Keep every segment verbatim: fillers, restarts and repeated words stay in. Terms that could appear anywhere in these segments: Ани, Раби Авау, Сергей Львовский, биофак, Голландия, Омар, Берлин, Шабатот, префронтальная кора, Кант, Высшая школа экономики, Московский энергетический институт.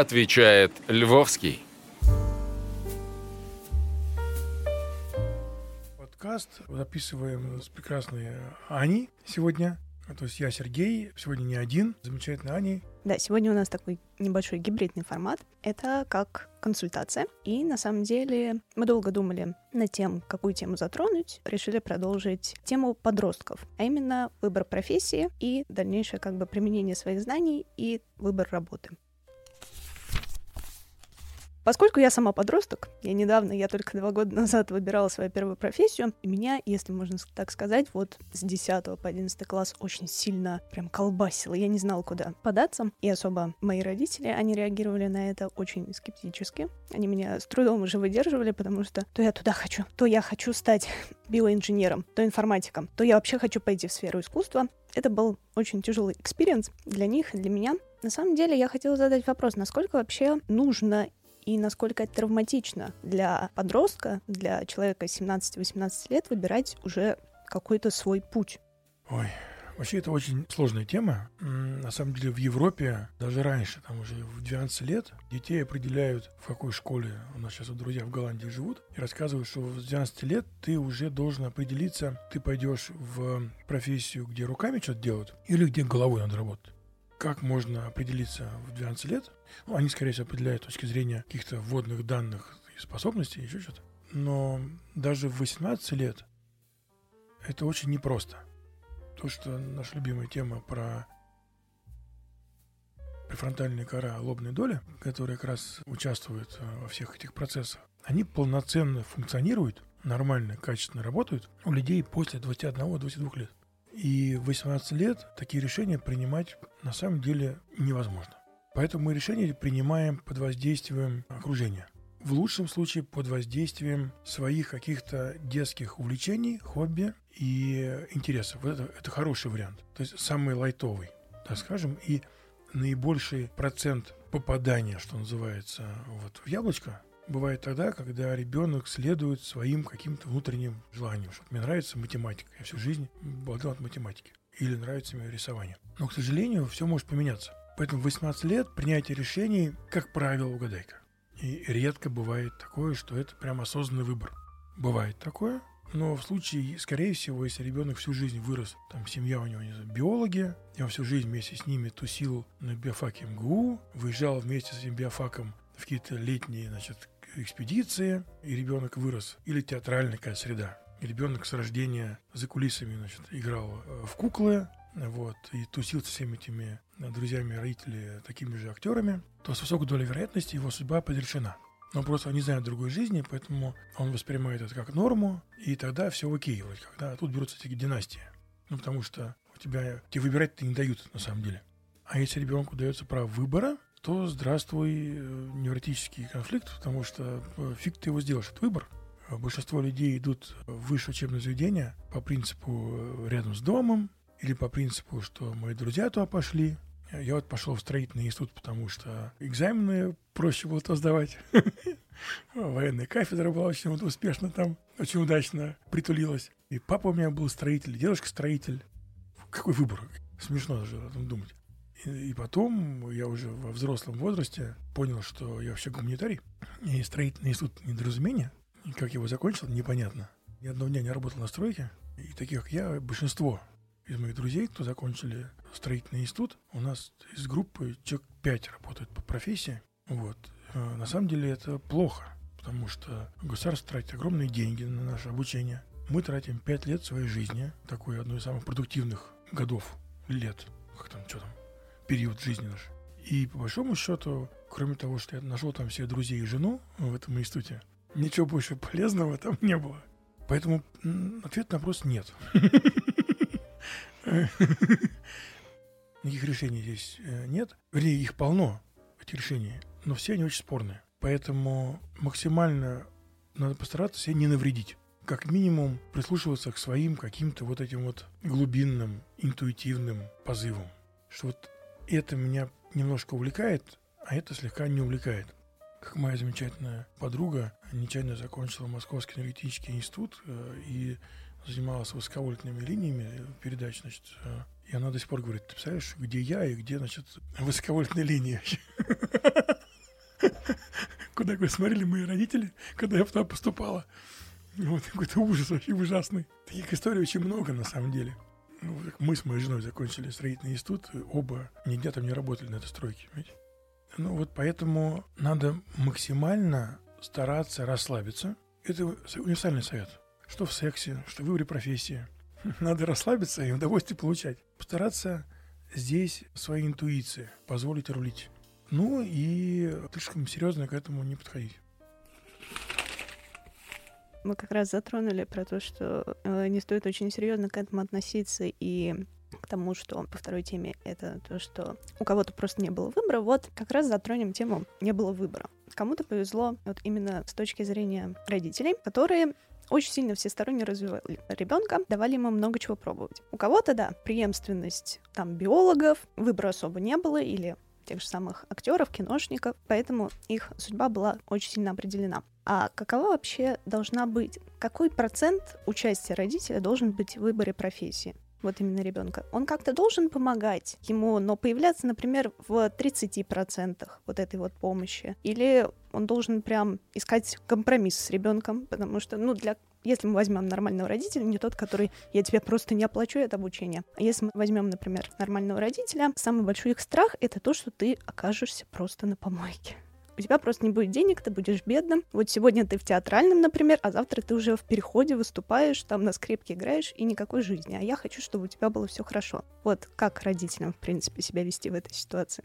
отвечает Львовский. Подкаст записываем с прекрасной Ани сегодня. То есть я Сергей, сегодня не один, замечательная Ани. Да, сегодня у нас такой небольшой гибридный формат. Это как консультация. И на самом деле мы долго думали над тем, какую тему затронуть. Решили продолжить тему подростков, а именно выбор профессии и дальнейшее как бы применение своих знаний и выбор работы. Поскольку я сама подросток, я недавно, я только два года назад выбирала свою первую профессию, и меня, если можно так сказать, вот с десятого по одиннадцатый класс очень сильно прям колбасило, я не знала, куда податься, и особо мои родители, они реагировали на это очень скептически, они меня с трудом уже выдерживали, потому что то я туда хочу, то я хочу стать биоинженером, то информатиком, то я вообще хочу пойти в сферу искусства. Это был очень тяжелый экспириенс для них и для меня. На самом деле я хотела задать вопрос, насколько вообще нужно и насколько это травматично для подростка, для человека семнадцати-восемнадцати лет выбирать уже какой-то свой путь. Ой, вообще это очень сложная тема. На самом деле в Европе даже раньше, там уже в двенадцать лет, детей определяют, в какой школе. У нас сейчас вот друзья в Голландии живут и рассказывают, что в двенадцать лет ты уже должен определиться, ты пойдешь в профессию, где руками что-то делают или где головой надо работать. Как можно определиться в двенадцать лет? Ну, они, скорее всего, определяют с точки зрения каких-то вводных данных и способностей, еще что-то. Но даже в восемнадцать лет это очень непросто. То, что наша любимая тема про префронтальная кора, лобная доля, которая как раз участвует во всех этих процессах, они полноценно функционируют, нормально, качественно работают у людей после двадцати одного-двадцати двух лет. И в восемнадцать лет такие решения принимать на самом деле невозможно. Поэтому мы решения принимаем под воздействием окружения. В лучшем случае под воздействием своих каких-то детских увлечений, хобби и интересов. Вот это, это хороший вариант. То есть самый лайтовый, так скажем. И наибольший процент попадания, что называется, вот в яблочко, бывает тогда, когда ребенок следует своим каким-то внутренним желаниям. Что мне нравится математика, я всю жизнь обладал от математики. Или нравится мне рисование. Но, к сожалению, все может поменяться. Поэтому в восемнадцать лет принятие решений, как правило, угадайка. И редко бывает такое, что это прям осознанный выбор. Бывает такое, но в случае, скорее всего, если ребенок всю жизнь вырос, там семья у него, не знаю, биологи, и он всю жизнь вместе с ними тусил на биофаке эм гэ у, выезжал вместе с этим биофаком в какие-то летние, значит, экспедиции, и ребенок вырос. Или театральная какая-то среда. И ребенок с рождения за кулисами, значит, играл в куклы, вот, и тусился со всеми этими друзьями, родителями, такими же актерами, то с высокой долей вероятности его судьба предрешена. Но просто он не знает другой жизни, поэтому он воспринимает это как норму, и тогда все окей, вроде как, да? А тут берутся эти династии. Ну, потому что у тебя, тебе выбирать-то не дают, на самом деле. А если ребенку дается право выбора, то здравствуй невротический конфликт, потому что фиг ты его сделаешь, это выбор. Большинство людей идут в высшее учебное заведение по принципу рядом с домом или по принципу, что мои друзья туда пошли. Я вот пошел в строительный институт, потому что экзамены проще было то сдавать. Военная кафедра была очень успешно там, очень удачно притулилась. И папа у меня был строитель, дедушка строитель. Какой выбор? Смешно даже об этом думать. И потом я уже во взрослом возрасте понял, что я вообще гуманитарий. И строительный институт недоразумение. И как его закончил, непонятно. Ни одного дня не работал на стройке. И таких, как я, большинство из моих друзей, кто закончили строительный институт, у нас из группы человек пять работают по профессии. Вот. На самом деле это плохо, потому что государство тратит огромные деньги на наше обучение. Мы тратим пять лет своей жизни, такой одной из самых продуктивных годов, лет, как там, что там, период жизни наш. И по большому счету, кроме того, что я нашел там себе друзей и жену в этом институте, ничего больше полезного там не было. Поэтому ответ на вопрос нет. Никаких решений здесь нет. Вернее, их полно, эти решения, но все они очень спорные. Поэтому максимально надо постараться себе не навредить. Как минимум прислушиваться к своим каким-то вот этим вот глубинным, интуитивным позывам. Что вот это меня немножко увлекает, а это слегка не увлекает. Как моя замечательная подруга нечаянно закончила Московский энергетический институт и занималась высоковольтными линиями передач, значит, и она до сих пор говорит: ты представляешь, где я и где, значит, высоковольтные линии. куда, говорит, смотрели мои родители, когда я туда поступала. Вот, какой-то ужас вообще ужасный. Таких историй очень много, на самом деле. Ну, мы с моей женой закончили строительный институт, оба нигде там не работали на этой стройке, понимаете? Ну, вот поэтому надо максимально стараться расслабиться. Это универсальный совет. Что в сексе, что в выборе профессии. Надо расслабиться и удовольствие получать. Постараться здесь своей интуиции позволить рулить. Ну и слишком серьезно к этому не подходить. Мы как раз затронули про то, что не стоит очень серьезно к этому относиться и к тому, что по второй теме это то, что у кого-то просто не было выбора. Вот как раз затронем тему «не было выбора». Кому-то повезло вот именно с точки зрения родителей, которые очень сильно всесторонне развивали ребенка, давали ему много чего пробовать. У кого-то, да, преемственность там биологов, выбора особо не было, или тех же самых актеров, киношников, поэтому их судьба была очень сильно определена. А какова вообще должна быть, какой процент участия родителя должен быть в выборе профессии? Вот именно ребенка. Он как-то должен помогать ему, но появляться, например, в тридцати процентах вот этой вот помощи. Или он должен прям искать компромисс с ребенком, потому что, ну, для... Если мы возьмем нормального родителя, не тот, который я тебе просто не оплачу это обучение. Если мы возьмем, например, нормального родителя, самый большой их страх — это то, что ты окажешься просто на помойке. У тебя просто не будет денег, ты будешь бедным. Вот сегодня ты в театральном, например, а завтра ты уже в переходе выступаешь, там на скрипке играешь, и никакой жизни. А я хочу, чтобы у тебя было все хорошо. Вот как родителям, в принципе, себя вести в этой ситуации?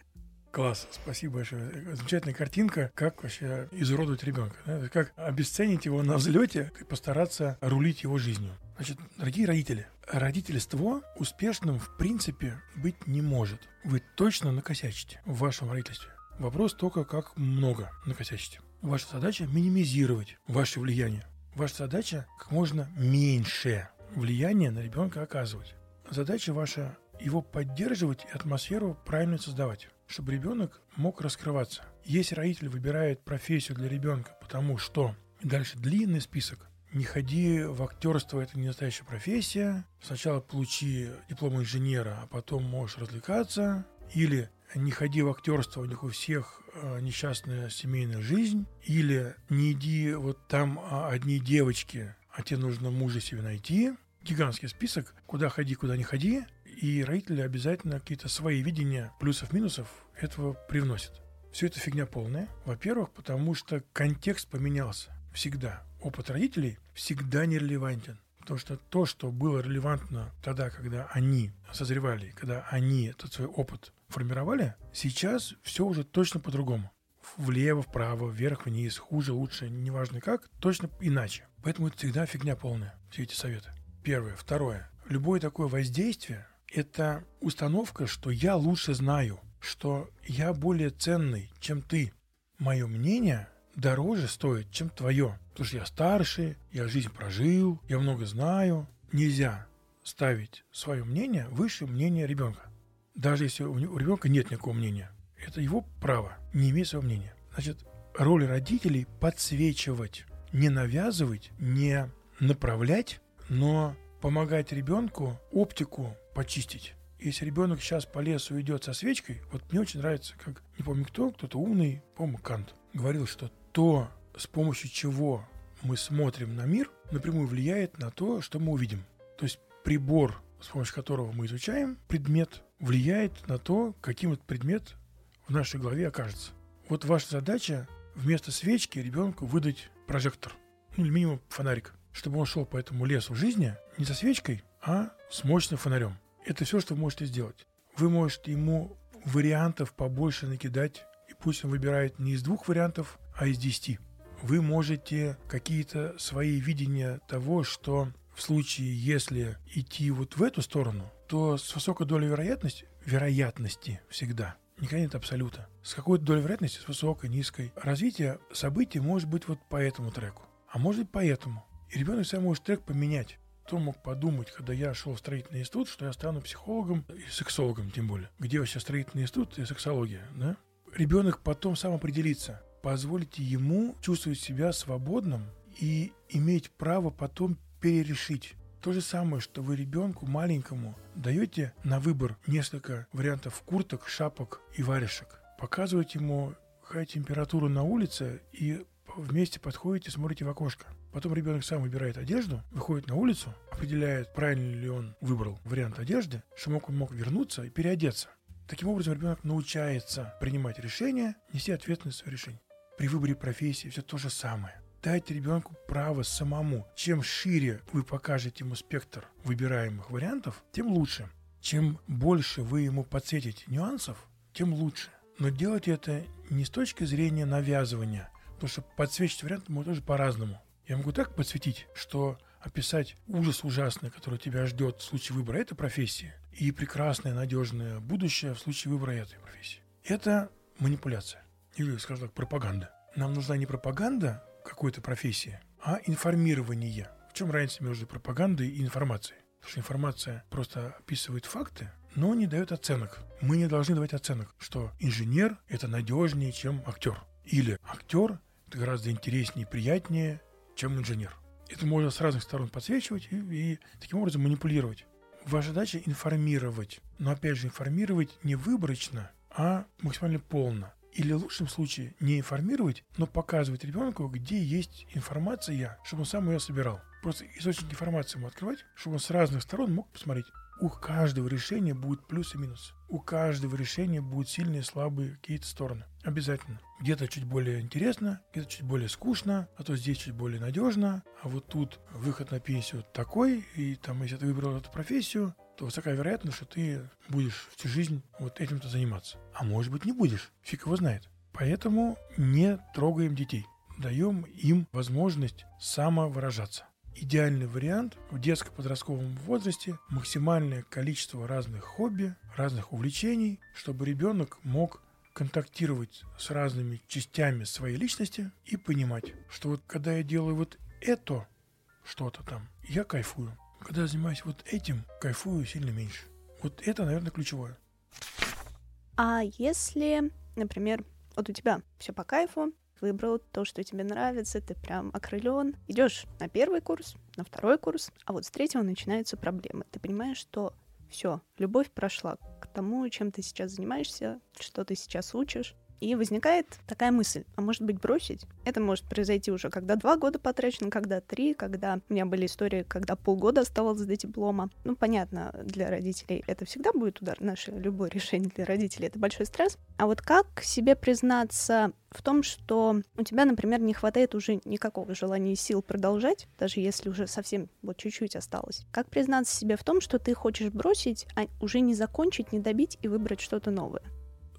Класс, спасибо большое. Замечательная картинка, как вообще изуродовать ребенка. Да? Как обесценить его на взлете и постараться рулить его жизнью. Значит, дорогие родители, родительство успешным, в принципе, быть не может. Вы точно накосячите в вашем родительстве. Вопрос только, как много накосячите. Ваша задача – минимизировать ваше влияние. Ваша задача – как можно меньше влияния на ребенка оказывать. Задача ваша – его поддерживать и атмосферу правильно создавать, чтобы ребенок мог раскрываться. Если родитель выбирает профессию для ребенка, потому что дальше длинный список, не ходи в актерство, это не настоящая профессия, сначала получи диплом инженера, а потом можешь развлекаться, или не ходи в актерство, у них у всех несчастная семейная жизнь, или не иди, вот там одни девочки, а тебе нужно мужа себе найти. Гигантский список, куда ходи, куда не ходи, и родители обязательно какие-то свои видения плюсов-минусов этого привносят. Все это фигня полная, во-первых, потому что контекст поменялся всегда. Опыт родителей всегда нерелевантен. Потому что то, что было релевантно тогда, когда они созревали, когда они этот свой опыт формировали, сейчас все уже точно по-другому. Влево, вправо, вверх, вниз, хуже, лучше, неважно как, точно иначе. Поэтому это всегда фигня полная, все эти советы. Первое. Второе. Любое такое воздействие – это установка, что я лучше знаю, что я более ценный, чем ты. Мое мнение дороже стоит, чем твое. Потому что я старше, я жизнь прожил, я много знаю. Нельзя ставить свое мнение выше мнения ребенка. Даже если у ребенка нет никакого мнения. Это его право, не иметь своего мнения. Значит, роль родителей подсвечивать, не навязывать, не направлять, но помогать ребенку оптику почистить. Если ребенок сейчас по лесу идет со свечкой, вот мне очень нравится, как, не помню кто, кто-то умный, по-моему, Кант, говорил, что то, с помощью чего мы смотрим на мир, напрямую влияет на то, что мы увидим. То есть прибор, с помощью которого мы изучаем предмет, влияет на то, каким этот предмет в нашей голове окажется. Вот ваша задача вместо свечки ребенку выдать прожектор, ну или минимум фонарик, чтобы он шел по этому лесу жизни не со свечкой, а с мощным фонарем. Это все, что вы можете сделать. Вы можете ему вариантов побольше накидать, и пусть он выбирает не из двух вариантов, а из десяти. Вы можете какие-то свои видения того, что в случае, если идти вот в эту сторону, то с высокой долей вероятности, вероятности всегда, никогда нет абсолюта, с какой-то долей вероятности, с высокой, низкой, развитие событий может быть вот по этому треку, а может быть по этому. И ребенок сам может трек поменять. Кто мог подумать, когда я шел в строительный институт, что я стану психологом и сексологом, тем более. Где вообще строительный институт и сексология, да? Ребенок потом сам определится. Позволите ему чувствовать себя свободным и иметь право потом перерешить. То же самое, что вы ребенку маленькому даете на выбор несколько вариантов курток, шапок и варежек. Показываете ему какая температура на улице, и вместе подходите, смотрите в окошко. Потом ребенок сам выбирает одежду, выходит на улицу, определяет, правильно ли он выбрал вариант одежды, что мог он мог вернуться и переодеться. Таким образом, ребенок научается принимать решения, нести ответственность за решение. При выборе профессии все то же самое. Дайте ребенку право самому. Чем шире вы покажете ему спектр выбираемых вариантов, тем лучше. Чем больше вы ему подсветите нюансов, тем лучше. Но делайте это не с точки зрения навязывания, потому что подсвечивать варианты можно тоже по-разному. Я могу так подсветить, что описать ужас ужасный, который тебя ждет в случае выбора этой профессии, и прекрасное, надежное будущее в случае выбора этой профессии. Это манипуляция. Или, скажем так, пропаганда. Нам нужна не пропаганда какой-то профессии, а информирование. В чем разница между пропагандой и информацией? Потому что информация просто описывает факты, но не дает оценок. Мы не должны давать оценок, что инженер – это надежнее, чем актер. Или актер – это гораздо интереснее и приятнее, чем инженер. Это можно с разных сторон подсвечивать и, и таким образом манипулировать. Ваша задача – информировать. Но, опять же, информировать не выборочно, а максимально полно. Или в лучшем случае не информировать, но показывать ребенку, где есть информация, чтобы он сам ее собирал. Просто источник информации ему открывать, чтобы он с разных сторон мог посмотреть. У каждого решения будут плюсы и минусы. У каждого решения будут сильные и слабые какие-то стороны. Обязательно. Где-то чуть более интересно, где-то чуть более скучно, а то здесь чуть более надежно, а вот тут выход на пенсию такой, и там, если ты выбрал эту профессию, то высока вероятность, что ты будешь всю жизнь вот этим-то заниматься. А может быть, не будешь. Фиг его знает. Поэтому не трогаем детей. Даем им возможность самовыражаться. Идеальный вариант в детско-подростковом возрасте – максимальное количество разных хобби, разных увлечений, чтобы ребенок мог контактировать с разными частями своей личности и понимать, что вот когда я делаю вот это, что-то там, я кайфую. Когда я занимаюсь вот этим, кайфую сильно меньше. Вот это, наверное, ключевое. А если, например, вот у тебя все по кайфу, выбрал то, что тебе нравится, ты прям окрылен, идешь на первый курс, на второй курс, а вот с третьего начинаются проблемы. Ты понимаешь, что все, любовь прошла к тому, чем ты сейчас занимаешься, что ты сейчас учишь. И возникает такая мысль, а может быть бросить? Это может произойти уже, когда два года потрачено, когда три, когда... У меня были истории, когда полгода оставалось до диплома. Ну, понятно, для родителей это всегда будет удар. Наше любое решение для родителей — это большой стресс. А вот как себе признаться в том, что у тебя, например, не хватает уже никакого желания и сил продолжать, даже если уже совсем вот чуть-чуть осталось? Как признаться себе в том, что ты хочешь бросить, а уже не закончить, не добить и выбрать что-то новое?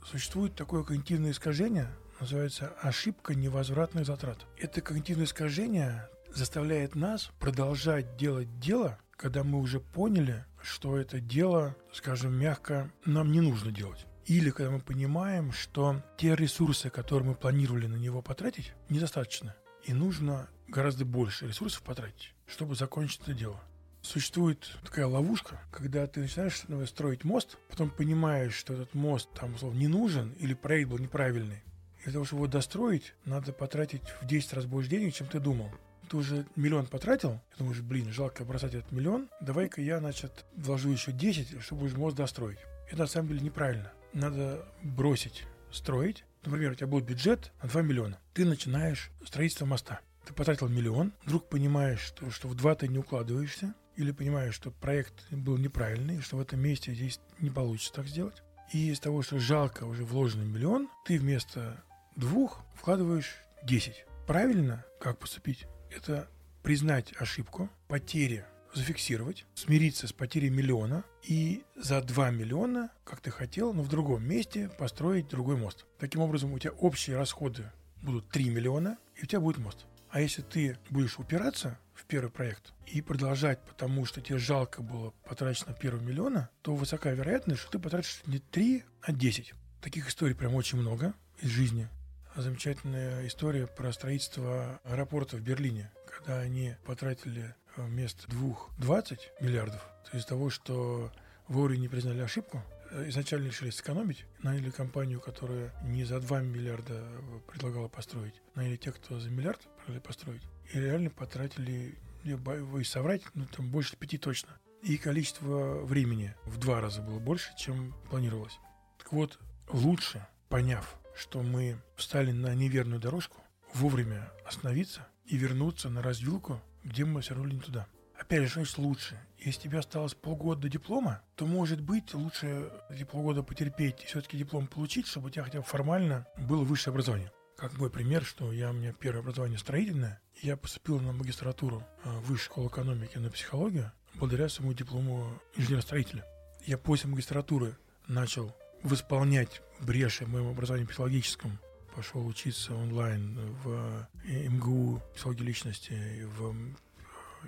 Существует такое когнитивное искажение, называется ошибка невозвратных затрат. Это когнитивное искажение заставляет нас продолжать делать дело, когда мы уже поняли, что это дело, скажем мягко, нам не нужно делать. Или когда мы понимаем, что те ресурсы, которые мы планировали на него потратить, недостаточно. И нужно гораздо больше ресурсов потратить, чтобы закончить это дело. Существует такая ловушка, когда ты начинаешь строить мост, потом понимаешь, что этот мост там, условно, не нужен или проект был неправильный. И для того, чтобы его достроить, надо потратить в десять раз больше денег, чем ты думал. Ты уже миллион потратил, ты думаешь, блин, жалко бросать этот миллион, давай-ка я, значит, вложу еще десять, чтобы уже мост достроить. Это на самом деле неправильно. Надо бросить строить. Например, у тебя был бюджет на два миллиона. Ты начинаешь строительство моста. Ты потратил миллион, вдруг понимаешь, что, что в два ты не укладываешься, или понимаешь, что проект был неправильный, что в этом месте здесь не получится так сделать. И из того, что жалко уже вложенный миллион, ты вместо двух вкладываешь десять. Правильно, как поступить, это признать ошибку, потери зафиксировать, смириться с потерей миллиона и за два миллиона, как ты хотел, но в другом месте построить другой мост. Таким образом, у тебя общие расходы будут три миллиона, и у тебя будет мост. А если ты будешь упираться в первый проект и продолжать, потому что тебе жалко было потрачено первого миллиона, то высока вероятность, что ты потратишь не три, а десять. Таких историй прям очень много из жизни. Замечательная история про строительство аэропорта в Берлине, когда они потратили вместо двух двадцать миллиардов. То есть из-за того, что вовремя не признали ошибку, изначально решили сэкономить, наняли компанию, которая не за два миллиарда предлагала построить, наняли тех, кто за миллиард предлагали построить, и реально потратили, я боюсь соврать, ну там больше пяти точно. И количество времени в два раза было больше, чем планировалось. Так вот, лучше, поняв, что мы встали на неверную дорожку, вовремя остановиться и вернуться на развилку, где мы свернули не туда. Опять же, что значит лучше? Если тебе осталось полгода до диплома, то, может быть, лучше эти полгода потерпеть и все-таки диплом получить, чтобы у тебя хотя бы формально было высшее образование. Как мой пример, что я, у меня первое образование строительное, я поступил на магистратуру Высшей школы экономики на психологию благодаря своему диплому инженера-строителя. Я после магистратуры начал восполнять бреши в моем образовании психологическом, пошел учиться онлайн в эм гэ у психологии личности, в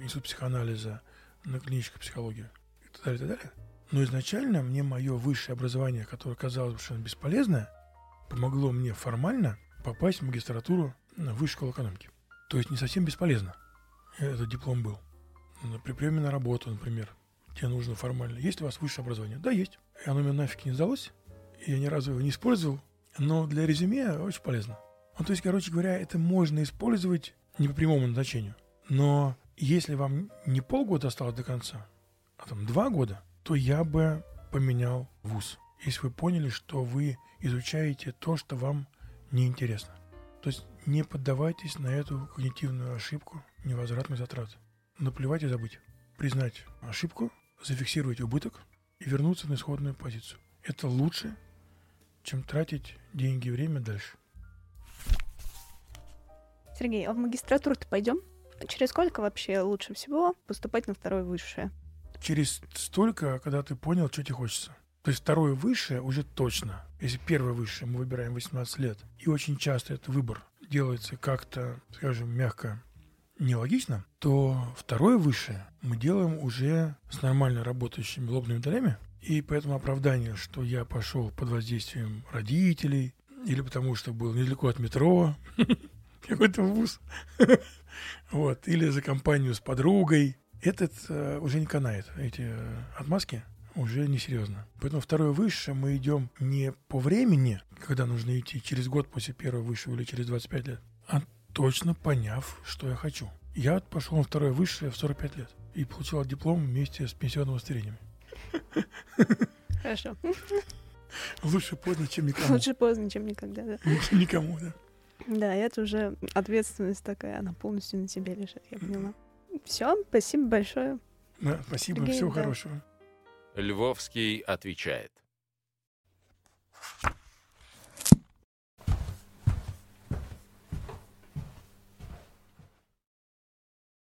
институт психоанализа, на клиническую психологию и так далее, и так далее. Но изначально мне мое высшее образование, которое казалось совершенно бесполезное, помогло мне формально попасть в магистратуру на Высшую школу экономики. То есть не совсем бесполезно этот диплом был. При приеме на работу, например, тебе нужно формально. Есть ли у вас высшее образование? Да, есть. И оно мне нафиг не сдалось. Я ни разу его не использовал. Но для резюме очень полезно. Ну, то есть, короче говоря, это можно использовать не по прямому назначению. Но если вам не полгода осталось до конца, а там два года, то я бы поменял вуз. Если вы поняли, что вы изучаете то, что вам неинтересно. То есть не поддавайтесь на эту когнитивную ошибку невозвратных затрат. Наплевать и забыть. Признать ошибку, зафиксировать убыток и вернуться на исходную позицию. Это лучше, чем тратить деньги и время дальше. Сергей, а в магистратуру-то пойдем? Через сколько вообще лучше всего поступать на второе высшее? Через столько, когда ты понял, что тебе хочется. То есть второе высшее уже точно. Если первое высшее мы выбираем восемнадцать лет, и очень часто этот выбор делается как-то, скажем, мягко нелогично, то второе высшее мы делаем уже с нормально работающими лобными долями, и поэтому оправдание, что я пошел под воздействием родителей, или потому что был недалеко от метро, какой-то вуз, вот, или за компанию с подругой, этот уже не канает, эти отмазки уже несерьезно. Поэтому второе высшее мы идем не по времени, когда нужно идти через год после первого высшего или через двадцать пять лет, а точно поняв, что я хочу. Я пошел на второе высшее в сорок пять лет и получил диплом вместе с пенсионным удостоверением. Хорошо. Лучше поздно, чем никому. Лучше поздно, чем никогда, да. Лучше никому, да. Да, это уже ответственность такая, она полностью на тебе лежит, я поняла. Все, спасибо большое. Да, спасибо, Сергей, всего да. хорошего. Львовский отвечает.